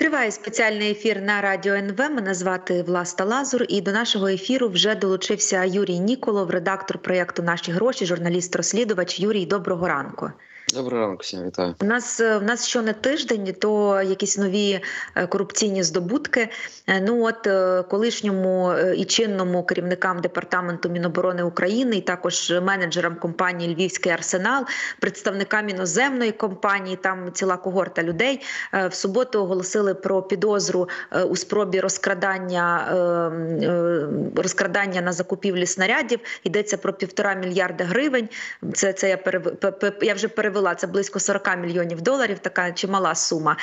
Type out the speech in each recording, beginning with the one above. Триває спеціальний ефір на Радіо НВ. Мене звати Власта Лазур, і до нашого ефіру вже долучився Юрій Ніколов, редактор проєкту «Наші гроші», журналіст-розслідувач. Юрій, доброго ранку. Доброго ранку, всім вітаю. У нас що не тиждень, то якісь нові корупційні здобутки. Ну от колишньому і чинному керівникам Департаменту Міноборони України і також менеджерам компанії «Львівський Арсенал», представникам іноземної компанії, там ціла когорта людей, в суботу оголосили про підозру у спробі розкрадання на закупівлі снарядів. Йдеться про 1,5 мільярда гривень. Це я вже перевела. Це близько 40 мільйонів доларів, така чимала сума.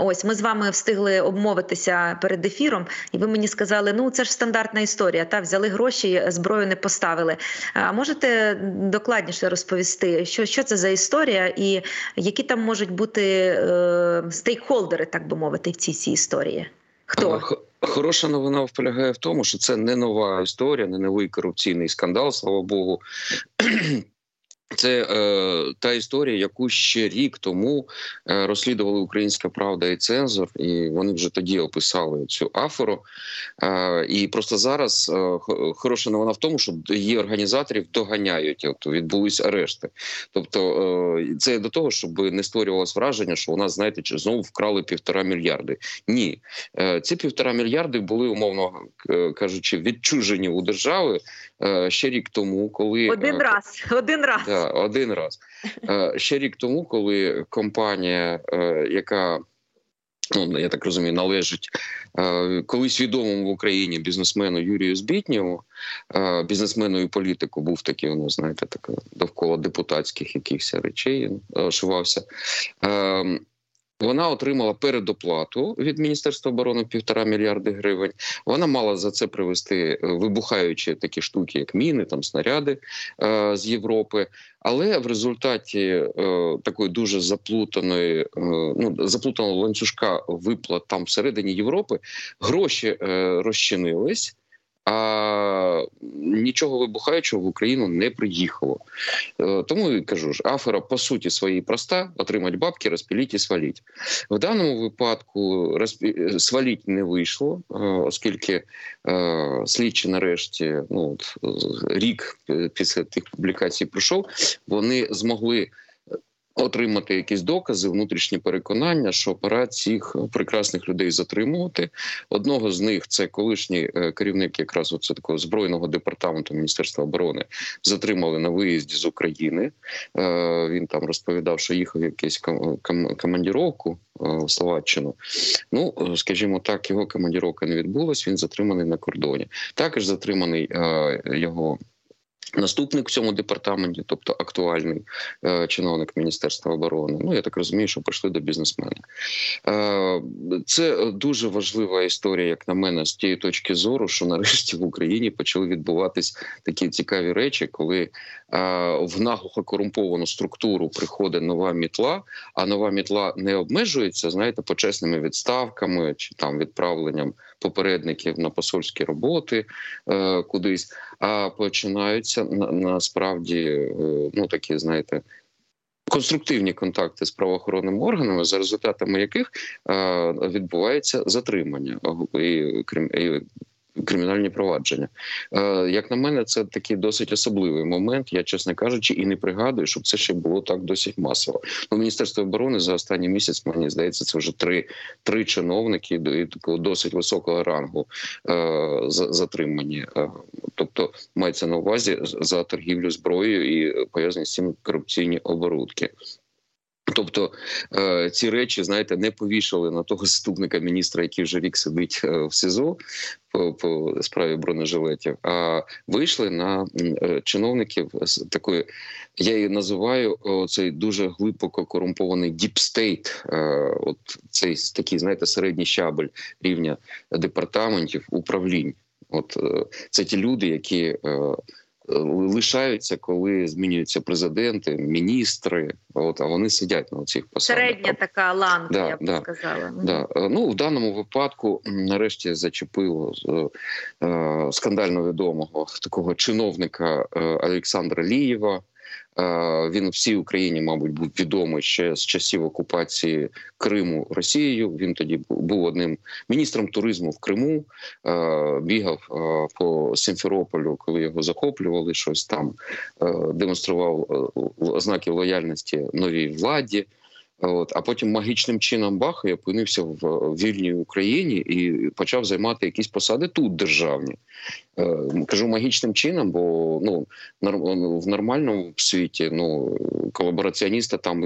Ось, ми з вами встигли обмовитися перед ефіром, і ви мені сказали, ну це ж стандартна історія, та взяли гроші, зброю не поставили. А можете докладніше розповісти, що це за історія і які там можуть бути стейкхолдери, так би мовити, в цій всій історії? Хто? Хороша новина полягає в тому, що це не нова історія, не новий корупційний скандал, слава Богу. Це та історія, яку ще рік тому розслідували «Українська правда» і «Цензор», і вони вже тоді описали цю аферу. І просто зараз хороша новина в тому, що її організаторів доганяють, відбулись арешти. Тобто це до того, щоб не створювалось враження, що у нас, знаєте, знову вкрали 1,5 мільярди. Ні. Ці 1,5 мільярди були, умовно кажучи, відчужені у держави ще рік тому, коли... Один раз. Ще рік тому, коли компанія, яка, ну, я так розумію, належить колись відомому в Україні бізнесмену Юрію Збітньову, бізнесмену і політику, був такий, ну, знаєте, так, довкола депутатських якихось речей шувався, вона отримала передоплату від Міністерства оборони 1,5 мільярди гривень. Вона мала за це привезти вибухаючі такі штуки, як міни, там снаряди з Європи. Але в результаті такої дуже заплутаної, заплутаного ланцюжка виплат там всередині Європи гроші розчинились, а нічого вибухаючого в Україну не приїхало. Тому, я кажу ж, афера по суті своїй проста – отримати бабки, розпіліть і сваліть. В даному випадку сваліть не вийшло, оскільки слідчі нарешті, рік після тих публікацій пройшов, вони змогли отримати якісь докази, внутрішні переконання, що пора цих прекрасних людей затримувати. Одного з них, це колишній керівник якраз оце такого збройного департаменту Міністерства оборони, затримали на виїзді з України. Він там розповідав, що їхав в якусь командіровку в Словаччину. Ну, скажімо так, його командіровка не відбулась, він затриманий на кордоні. Також затриманий його наступник в цьому департаменті, тобто актуальний чиновник Міністерства оборони. Ну, я так розумію, що прийшли до бізнесмена. Це дуже важлива історія, як на мене, з тієї точки зору, що нарешті в Україні почали відбуватись такі цікаві речі, коли в наглухо корумповану структуру приходить нова мітла, а нова мітла не обмежується, знаєте, почесними відставками чи там відправленням попередників на посольські роботи кудись, а починаються насправді, такі, знаєте, конструктивні контакти з правоохоронними органами, за результатами яких відбувається затримання і кримінальні провадження. Як на мене, це такий досить особливий момент. Я, чесно кажучи, і не пригадую, щоб це ще було так досить масово. Міністерство оборони за останній місяць, мені здається, це вже три чиновники такого досить високого рангу затримані. Тобто мається на увазі за торгівлю зброєю і пов'язані з цим корупційні оборудки. Тобто ці речі, знаєте, не повішали на того заступника міністра, який вже рік сидить в СІЗО по справі бронежилетів, а вийшли на чиновників такої, я її називаю, цей дуже глибоко корумпований діпстейт, от цей такий, знаєте, середній щабель рівня департаментів, управлінь. От це ті люди, які лишаються, коли змінюються президенти, міністри, а вони сидять на цих посадах. Середня така ланка, я б сказала. Да. Ну, в даному випадку нарешті зачепило скандально відомого такого чиновника Олександра Лієва, Він у всій Україні, мабуть, був відомий ще з часів окупації Криму Росією. Він тоді був одним міністром туризму в Криму, бігав по Сімферополю, коли його захоплювали, щось там демонстрував ознаки лояльності новій владі. А потім магічним чином бах, і опинився в вільній Україні і почав займати якісь посади тут державні. Кажу магічним чином, бо ну, в нормальному світі ну, колабораціоніста там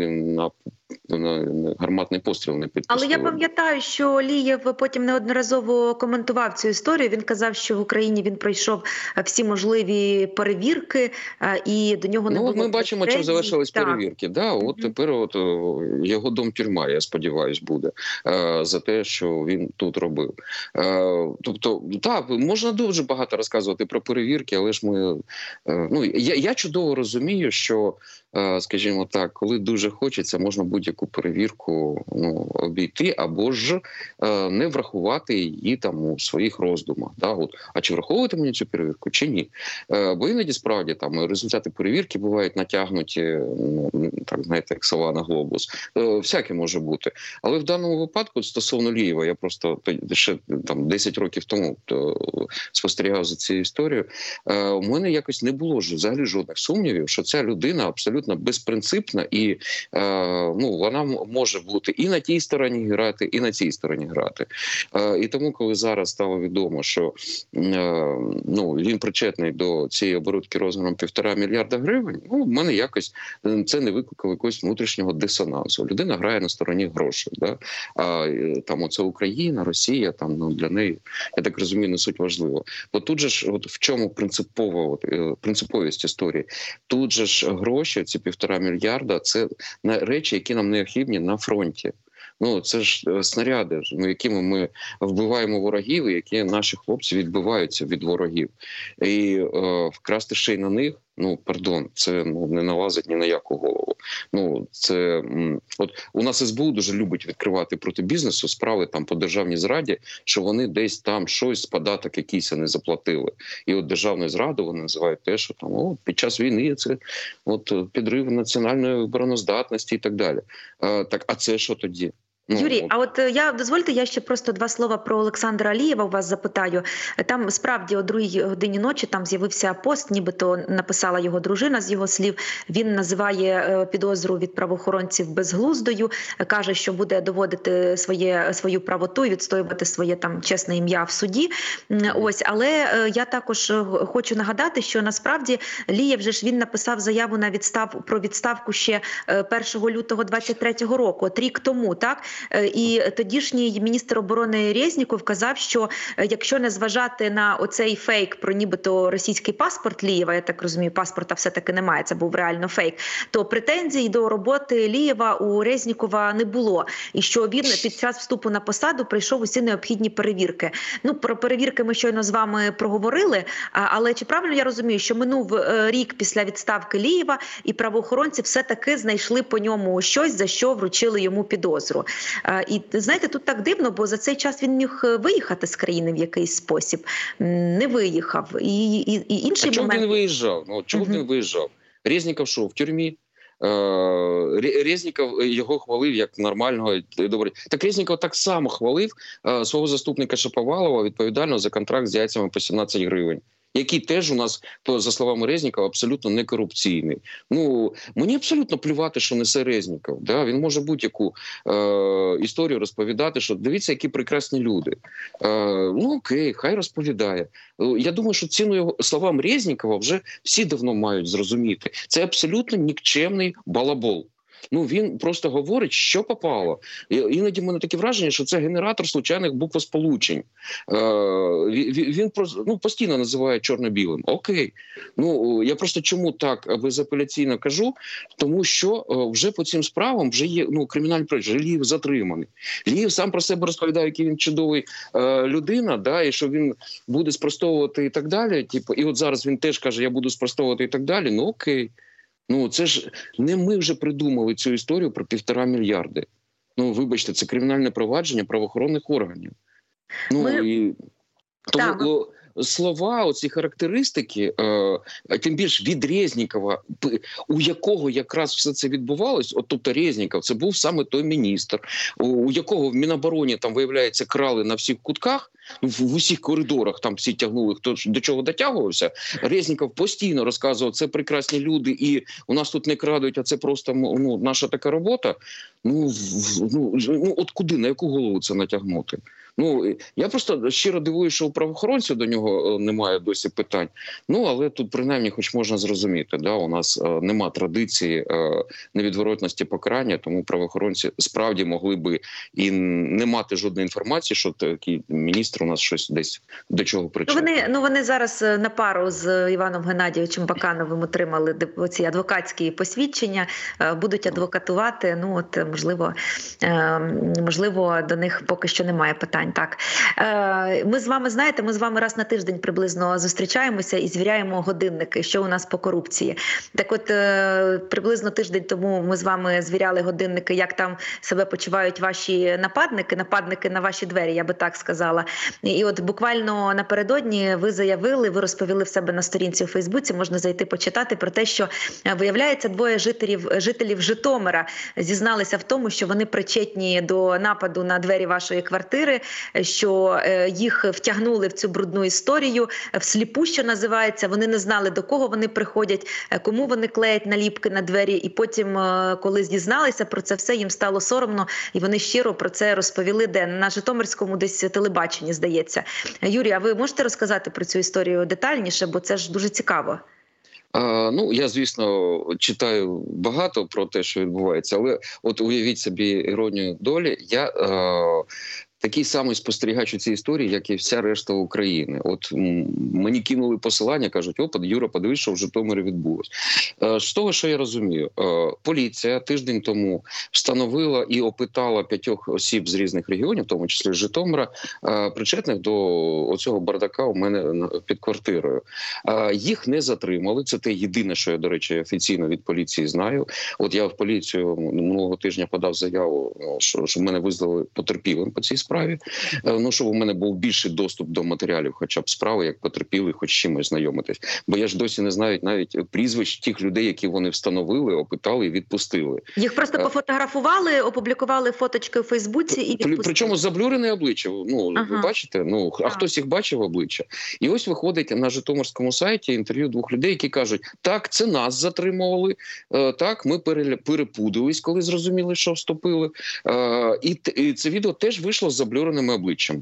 гарматний постріл не підпустили. Але я пам'ятаю, що Лієв потім неодноразово коментував цю історію. Він казав, що в Україні він пройшов всі можливі перевірки, і до нього не було... Ну, ми бачимо, чим завершились перевірки. Да, от тепер от, його дом тюрма, я сподіваюся, буде за те, що він тут робив. Тобто, так, можна дуже багато розказувати про перевірки, але ж ми... Ну, я чудово розумію, що, скажімо так, коли дуже хочеться, можна будь-яку перевірку ну, обійти, або ж не врахувати її там у своїх роздумах. Да? От, а чи враховувати мені цю перевірку, чи ні? Бо іноді, справді, там, результати перевірки бувають натягнуті, ну, так, знаєте, як сова на глобус. Всяке може бути. Але в даному випадку, стосовно Лієва, я просто ще там, 10 років тому спостерігав за цією історією, у мене якось не було взагалі жодних сумнівів, що ця людина абсолютно безпринципна і ну, вона може бути і на тій стороні грати, і на цій стороні грати. І тому, коли зараз стало відомо, що ну, він причетний до цієї оборудки розміром 1,5 мільярда гривень, ну, в мене якось це не викликало якогось внутрішнього дисонансу. Людина грає на стороні грошей. Да? А там оце Україна, Росія, там, ну, для неї, я так розумію, не суть важливо. Бо тут же ж, от в чому принциповість історії? Тут же ж гроші, ці 1,5 мільярда, це на речі, які нам необхідні на фронті. Ну, це ж снаряди, якими ми вбиваємо ворогів, і які наші хлопці відбиваються від ворогів. І вкрасти ще й на них, ну, пардон, це ну, не налазить ні на яку голову. Ну, це, от, у нас СБУ дуже любить відкривати проти бізнесу справи там, по державній зраді, що вони десь там щось, податок якийсь не заплатили. І от державну зраду вони називають те, що там, о, під час війни це от, підрив національної обороноздатності і так далі. Так, а це що тоді? Юрій, а от дозвольте, я ще просто два слова про Олександра Лієва у вас запитаю. Там справді о 2:00 ночі там з'явився пост, нібито написала його дружина, з його слів. Він називає підозру від правоохоронців безглуздою, каже, що буде доводити свою правоту і відстоювати своє там чесне ім'я в суді. Ось, але я також хочу нагадати, що насправді Лієв же ж він написав заяву на про відставку ще 1 лютого 23-го року, от рік тому, так? І тодішній міністр оборони Резніков казав, що якщо не зважати на оцей фейк про нібито російський паспорт Лієва, я так розумію, паспорта все-таки немає, це був реально фейк, то претензій до роботи Лієва у Резнікова не було. І що він під час вступу на посаду пройшов усі необхідні перевірки. Ну, про перевірки ми щойно з вами проговорили, але чи правильно я розумію, що минув рік після відставки Лієва і правоохоронці все-таки знайшли по ньому щось, за що вручили йому підозру? І, знаєте, тут так дивно, бо за цей час він міг виїхати з країни в якийсь спосіб. Не виїхав. І інший момент... чому він виїжджав? Ну, чому він виїжджав? Резніков що, в тюрмі? Резніков його хвалив як нормального і доброго. Так Резніков так само хвалив свого заступника Шаповалова відповідально за контракт з яйцями по 17 гривень. Який теж у нас, за словами Резнікова, абсолютно не корупційний. Ну, мені абсолютно плювати, що несе Резніков. Да? Він може будь-яку історію розповідати, що дивіться, які прекрасні люди. Ну окей, хай розповідає. Я думаю, що ціну його словам Резнікова вже всі давно мають зрозуміти. Це абсолютно нікчемний балабол. Ну, він просто говорить, що попало. Іноді в мене таке враження, що це генератор случайних буквосполучень. Він просто, ну, постійно називає чорно-білим. Окей. Ну, я просто чому так безапеляційно кажу? Тому що вже по цим справам вже є ну, кримінальний провадження. Лієв затриманий. Лієв сам про себе розповідає, який він чудовий людина, да, і що він буде спростовувати і так далі. Типу, і от зараз він теж каже, я буду спростовувати і так далі. Ну, окей. Ну, це ж не ми вже придумали цю історію про 1,5 мільярди. Ну, вибачте, це кримінальне провадження правоохоронних органів. Ну, і... тому... слова, оці характеристики, тим більш від Резнікова, у якого якраз все це відбувалось, от, тобто Резніков, це був саме той міністр, у якого в Мінобороні, там, виявляється, крали на всіх кутках, в усіх коридорах там всі тягнули, хто до чого дотягувався. Резніков постійно розказував, це прекрасні люди, і у нас тут не крадуть, а це просто наша така робота. От куди, на яку голову це натягнути? Я просто щиро дивуюся, що у правоохоронців до нього немає досі питань. Але тут принаймні хоч можна зрозуміти, у нас нема традиції невідворотності покарання, тому правоохоронці справді могли би і не мати жодної інформації, що такий міністр у нас щось десь до чого причетний. Вони зараз на пару з Іваном Геннадійовичем Бакановим отримали ці адвокатські посвідчення, будуть адвокатувати, можливо, до них поки що немає питань. Так, ми з вами, знаєте, ми з вами раз на тиждень приблизно зустрічаємося і звіряємо годинники, що у нас по корупції. Так от, приблизно тиждень тому ми з вами звіряли годинники, як там себе почувають ваші нападники на ваші двері, я би так сказала. І от буквально напередодні ви заявили, ви розповіли в себе на сторінці у Фейсбуці, можна зайти почитати про те, що, виявляється, двоє жителів Житомира зізналися в тому, що вони причетні до нападу на двері вашої квартири, що їх втягнули в цю брудну історію, всліпу, що називається, вони не знали, до кого вони приходять, кому вони клеять наліпки на двері, і потім, коли дізналися про це все, їм стало соромно, і вони щиро про це розповіли, де? На Житомирському десь телебаченні, здається. Юрій, а ви можете розказати про цю історію детальніше, бо це ж дуже цікаво. Я, звісно, читаю багато про те, що відбувається, але от уявіть собі іронію долі, я такий самий спостерігач у цій історії, як і вся решта України. От мені кинули посилання, кажуть, опа, Юра, подивись, що в Житомирі відбулось. З того, що я розумію, поліція тиждень тому встановила і опитала 5 осіб з різних регіонів, в тому числі з Житомира, причетних до оцього бардака у мене під квартирою. Їх не затримали, це те єдине, що я, до речі, офіційно від поліції знаю. От я в поліцію минулого тижня подав заяву, що мене визнали потерпілим по цій справі, щоб у мене був більший доступ до матеріалів, хоча б справи, як потерпіли, хоч чимось знайомитись. Бо я ж досі не знаю навіть прізвищ тих людей, які вони встановили, опитали і відпустили. Їх просто пофотографували, опублікували фоточки у Фейсбуці і відпустили. Причому заблюрене обличчя. Ви бачите? А хтось їх бачив обличчя? І ось виходить на Житомирському сайті інтерв'ю двох людей, які кажуть, так, це нас затримували, так, ми перепудились, коли зрозуміли, що вступили. І це відео теж вийшло з заблюреними обличчями.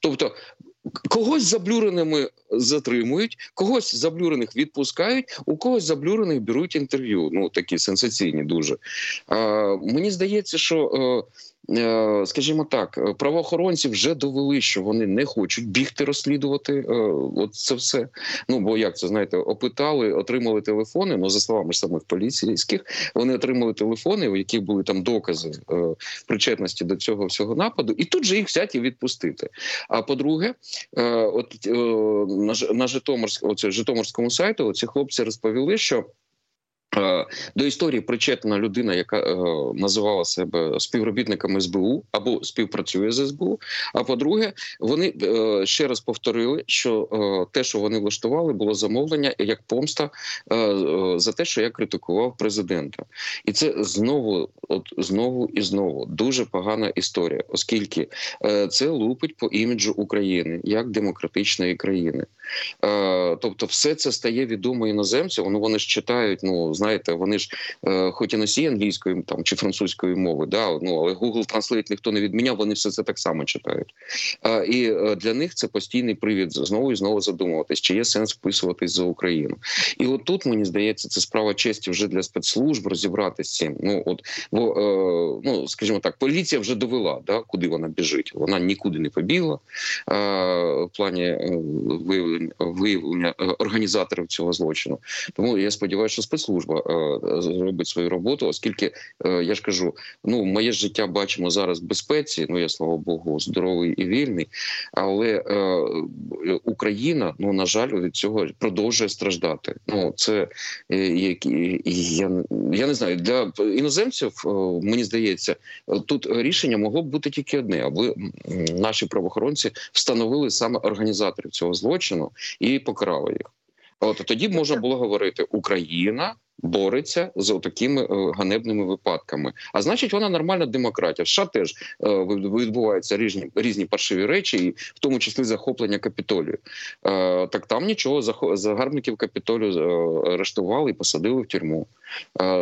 Тобто, когось заблюреними затримують, когось заблюрених відпускають, у когось заблюрених беруть інтерв'ю. Такі сенсаційні дуже. Мені здається, що, скажімо так, правоохоронці вже довели, що вони не хочуть бігти розслідувати це все. Бо як це, знаєте, опитали, отримали телефони, за словами самих поліцейських, вони отримали телефони, у яких були там докази причетності до цього всього нападу, і тут же їх взяти і відпустити. А по-друге, на Житомирському сайті ці хлопці розповіли, що до історії причетна людина, яка називала себе співробітником СБУ або співпрацює з СБУ. А по-друге, вони ще раз повторили, що те, що вони влаштували, було замовлення як помста за те, що я критикував президента. І це знову дуже погана історія, оскільки це лупить по іміджу України як демократичної країни. Тобто все це стає відомо іноземцям, вони ж читають, знаєте, вони ж хоч і носії англійської чи французької мови, але Google Translate ніхто не відміняв, вони все це так само читають. І для них це постійний привід знову і знову задумуватись, чи є сенс вписуватись за Україну. І от тут, мені здається, це справа честі вже для спецслужб розібратися з цим. Скажімо так, поліція вже довела, куди вона біжить. Вона нікуди не побігла в плані виявлення організаторів цього злочину. Тому я сподіваюся, що спецслужб зробить свою роботу, оскільки, я ж кажу, ну, моє життя бачимо зараз в безпеці, ну, я, слава Богу, здоровий і вільний, але Україна, ну, на жаль, від цього продовжує страждати. Ну, це, я не знаю, для іноземців, мені здається, тут рішення могло б бути тільки одне, аби наші правоохоронці встановили саме організаторів цього злочину і покарали їх. От тоді б можна було говорити, Україна бореться з такими ганебними випадками. А значить, вона нормальна демократія. В США теж відбуваються різні паршиві речі, і в тому числі захоплення Капітолію. Так там нічого, загарбників Капітолію арештували і посадили в тюрму.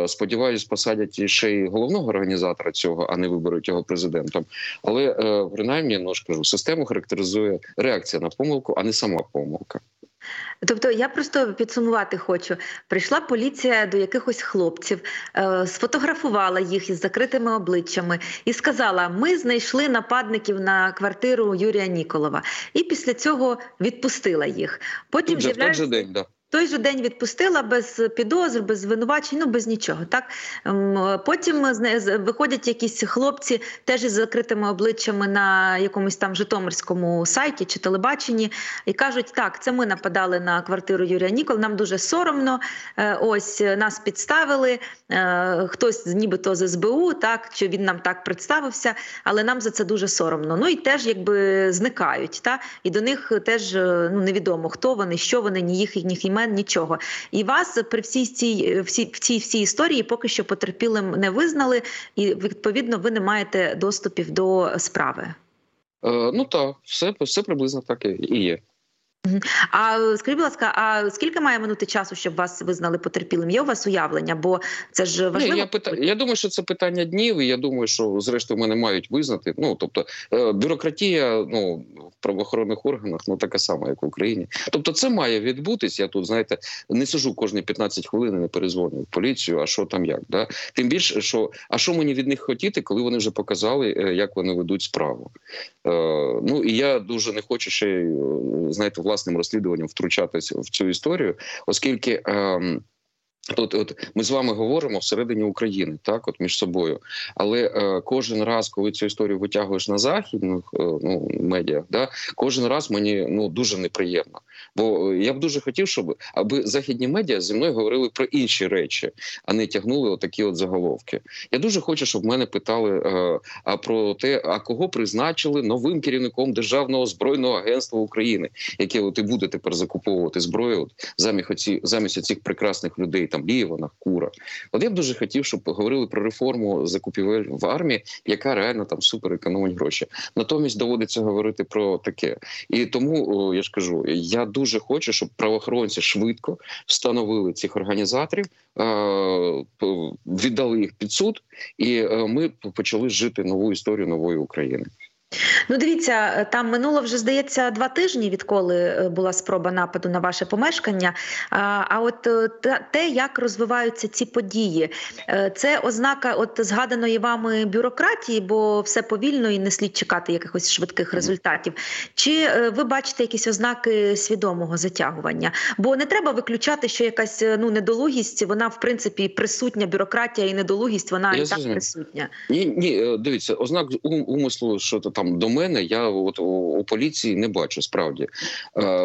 Сподіваюсь, посадять ще й головного організатора цього, а не виберуть його президентом. Але, принаймні, ну, ж кажу, систему характеризує реакція на помилку, а не сама помилка. Тобто я просто підсумувати хочу. Прийшла поліція до якихось хлопців, сфотографувала їх із закритими обличчями і сказала, ми знайшли нападників на квартиру Юрія Ніколова. І після цього відпустила їх. Потім з'являється... Той же день відпустила без підозр, без звинувачень, ну без нічого. Так? Потім виходять якісь хлопці теж із закритими обличчями на якомусь там житомирському сайті чи телебаченні і кажуть, так, це ми нападали на квартиру Юрія Ніколова, нам дуже соромно, ось нас підставили, хтось нібито з СБУ, так, чи він нам так представився, але нам за це дуже соромно. Ну і теж якби зникають, так? І до них теж ну, невідомо, хто вони, що вони, ні їхніх імен, нічого. І вас при всій цій історії поки що потерпілим не визнали, і, відповідно, ви не маєте доступів до справи. Ну так, все приблизно так і є. А скажіть, будь ласка, а скільки має минути часу, щоб вас визнали потерпілим? Є у вас уявлення? Бо це ж важливо. Я думаю, що це питання днів, і я думаю, що зрештою мене мають визнати. Ну, тобто, бюрократія ну, в правоохоронних органах, ну, така сама, як в Україні. Тобто, це має відбутись. Я тут, знаєте, не сижу кожні 15 хвилин і не перезвоню в поліцію, а що там як, да? Тим більше, що, а що мені від них хотіти, коли вони вже показали, як вони ведуть справу? Ну, і я дуже не хочу ще, знаєте, власним розслідуванням втручатися в цю історію, оскільки от ми з вами говоримо всередині України, так, от між собою, але кожен раз, коли цю історію витягуєш на західних ну, медіах, да, кожен раз мені ну, дуже неприємно. Бо я б дуже хотів, щоб аби західні медіа зі мною говорили про інші речі, а не тягнули отакі от заголовки. Я дуже хочу, щоб мене питали про те, а кого призначили новим керівником Державного збройного агентства України, яке от і буде тепер закуповувати зброю от, замість оцих прекрасних людей, там Лієва, Нахкура. От я б дуже хотів, щоб говорили про реформу закупівель в армії, яка реально там супер економить гроші. Натомість доводиться говорити про таке. І тому, я ж кажу, я дуже хочу, щоб правоохоронці швидко встановили цих організаторів, віддали їх під суд, і ми почали жити нову історію нової України. Ну, дивіться, там минуло вже, здається, 2 тижні, відколи була спроба нападу на ваше помешкання. А от те, як розвиваються ці події, це ознака от згаданої вами бюрократії, бо все повільно і не слід чекати якихось швидких результатів. Чи ви бачите якісь ознаки свідомого затягування? Бо не треба виключати, що якась ну, недолугість, вона, в принципі, присутня, бюрократія і недолугість, вона і так присутня. Ні, дивіться, ознак умислу, що то там до мене, я от у поліції не бачу, справді.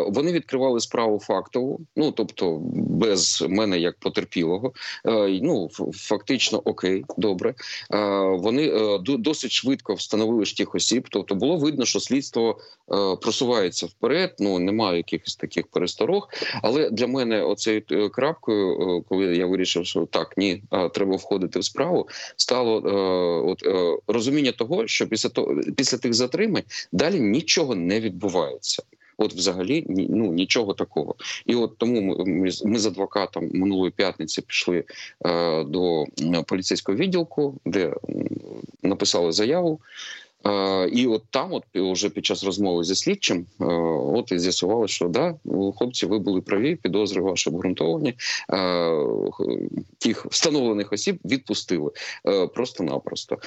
Вони відкривали справу фактову, ну, тобто, без мене як потерпілого. Ну, фактично, окей, добре. Вони досить швидко встановили ж тих осіб, тобто, було видно, що слідство просувається вперед, ну, немає якихось таких пересторог, але для мене оцею крапкою, коли я вирішив, що так, ні, треба входити в справу, стало розуміння того, що після тих затримань далі нічого не відбувається. От взагалі ну, нічого такого. І от тому ми з адвокатом минулої п'ятниці пішли до поліцейського відділку, де написали заяву. І от там, от вже під час розмови зі слідчим, от і з'ясувалося, що да, хлопці, ви були праві, підозри ваші обґрунтовані, тих встановлених осіб відпустили просто-напросто.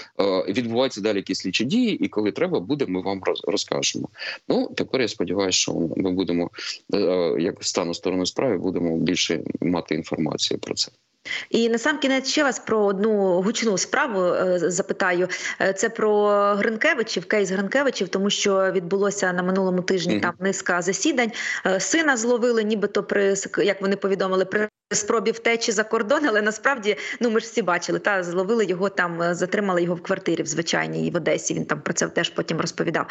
Відбуваються далі якісь слідчі дії, і коли треба буде, ми вам розкажемо. Ну, тепер я сподіваюся, що ми будемо, як стану сторони справи, будемо більше мати інформації про це. І на сам кінець ще вас про одну гучну справу запитаю. Це про Гринкевичів, кейс Гринкевичів, тому що відбулося на минулому тижні там низка засідань. Сина зловили нібито при, як вони повідомили, при спробі втечі за кордон, але насправді, ну ми ж всі бачили, та зловили його там, затримали його в квартирі в звичайній в Одесі, він там про це теж потім розповідав.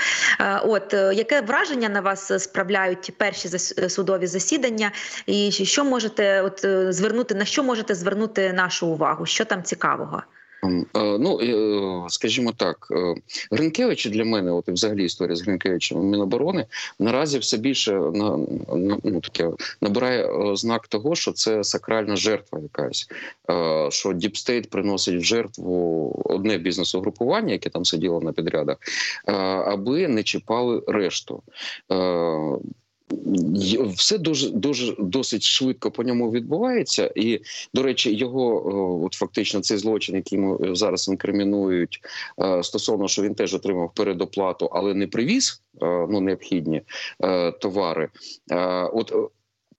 От, яке враження на вас справляють перші судові засідання і що можете от звернути, на що можете звернути нашу увагу, що там цікавого? Ну, скажімо так, Гринкевич для мене, от і взагалі історія з Гринкевичем Міноборони, наразі все більше набирає знак того, що це сакральна жертва якась, що діпстейт приносить в жертву одне бізнес-угрупування, яке там сиділо на підрядах, аби не чіпали решту. Все досить швидко по ньому відбувається, і, до речі, його, от фактично, цей злочин, який йому зараз інкримінують, стосовно, що він теж отримав передоплату, але не привіз, ну, необхідні товари, от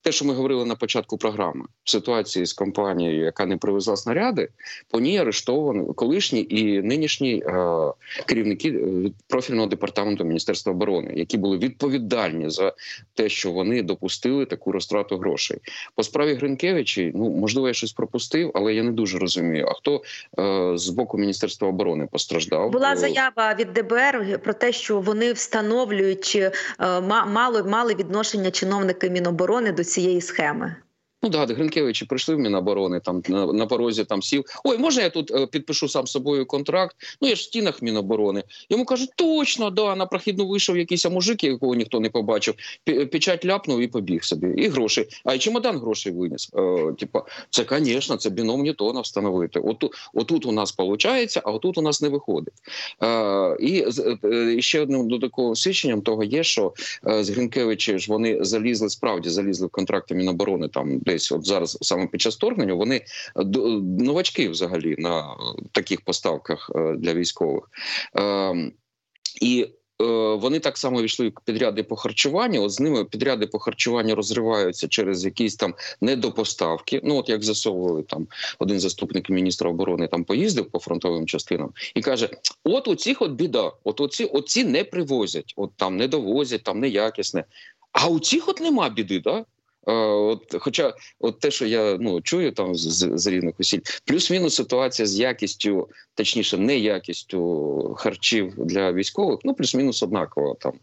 те, що ми говорили на початку програми, в ситуації з компанією, яка не привезла снаряди, по ній арештовані колишні і нинішні керівники профільного департаменту Міністерства оборони, які були відповідальні за те, що вони допустили таку розтрату грошей. По справі Гринкевича, ну, можливо, я щось пропустив, але я не дуже розумію, а хто з боку Міністерства оборони постраждав? Була заява від ДБР про те, що вони встановлюють, чи мали відношення чиновники Міноборони до цієї схеми. Ну да, Гринкевичі прийшли в Міноборони, там на порозі там сів. Ой, можна я тут підпишу сам собою контракт? Ну я ж в стінах Міноборони. Йому кажуть, точно, да, на прохідну вийшов якийсь мужик, якого ніхто не побачив, печать ляпнув і побіг собі. І гроші. А й чемодан грошей виніс. Типа, це, звісно, це біном Ньютона встановити. Отут у нас виходить, а отут у нас не виходить. І ще одним додатковим свідченням того є, що з Гринкевичі ж вони залізли, справді залізли в контракти Міноборони там десь от зараз, саме під час вторгнення, вони новачки взагалі на таких поставках для військових. І вони так само війшли в підряди по харчуванню, от з ними підряди по харчуванню розриваються через якісь там недопоставки, ну от як засовували там, один заступник міністра оборони там поїздив по фронтовим частинам і каже, от у цих от біда, от оці не привозять, от там не довозять, там неякісне, а у цих от нема біди, так? Да? От, хоча от те, що я чую там з різних усіль, плюс-мінус ситуація з якістю, точніше неякістю харчів для військових, ну плюс-мінус однаково там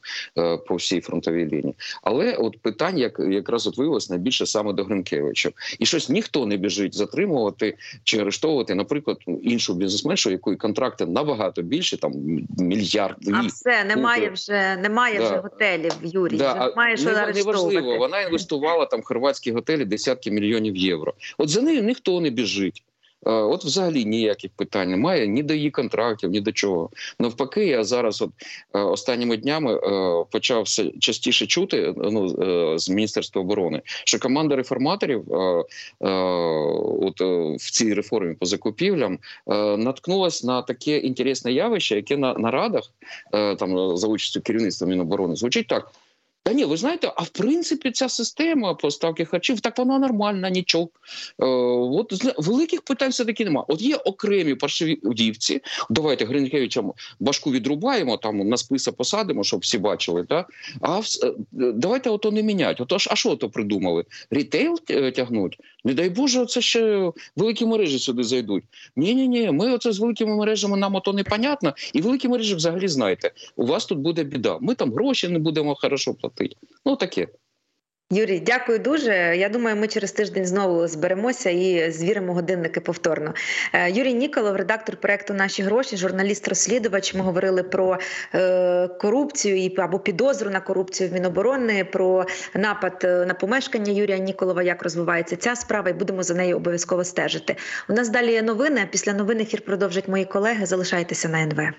по всій фронтовій лінії. Але от питань якраз от виявилось найбільше саме до Гринкевича. І щось ніхто не біжить затримувати чи арештовувати, наприклад, іншу бізнесменшу, якої контракти набагато більше, там мільярди. А все, немає вже готелів, Юрій, вже немає що арештовувати. Неважливо, вона інвестувала там хорватські готелі десятки мільйонів євро. От за нею ніхто не біжить. От взагалі ніяких питань немає, ні до її контрактів, ні до чого. Навпаки, я зараз от останніми днями почав все частіше чути з Міністерства оборони, що команда реформаторів в цій реформі по закупівлям наткнулась на таке інтересне явище, яке на радах, там, за участю керівництва Міноборони, звучить так. Та ні, ви знаєте, а в принципі ця система поставки харчів, так вона нормальна, нічого. Великих питань все-таки нема. От є окремі паршивівці, давайте Гринкевичам башку відрубаємо, там на списа посадимо, щоб всі бачили, так? А давайте ото не мінять. А що ото придумали? Рітейл тягнуть? Не дай Боже, оце ще великі мережі сюди зайдуть. Ні-ні-ні, ми оце з великими мережами, нам ото непонятно, і великі мережі взагалі знаєте, у вас тут буде біда, ми там гроші не будемо хорошо платити. Ну, таке. Юрій, дякую дуже. Я думаю, ми через тиждень знову зберемося і звіримо годинники повторно. Юрій Ніколов, редактор проєкту «Наші гроші», журналіст-розслідувач. Ми говорили про корупцію або підозру на корупцію в Міноборони, про напад на помешкання Юрія Ніколова, як розвивається ця справа, і будемо за нею обов'язково стежити. У нас далі є новини. Після новин ефір продовжать мої колеги. Залишайтеся на НВ.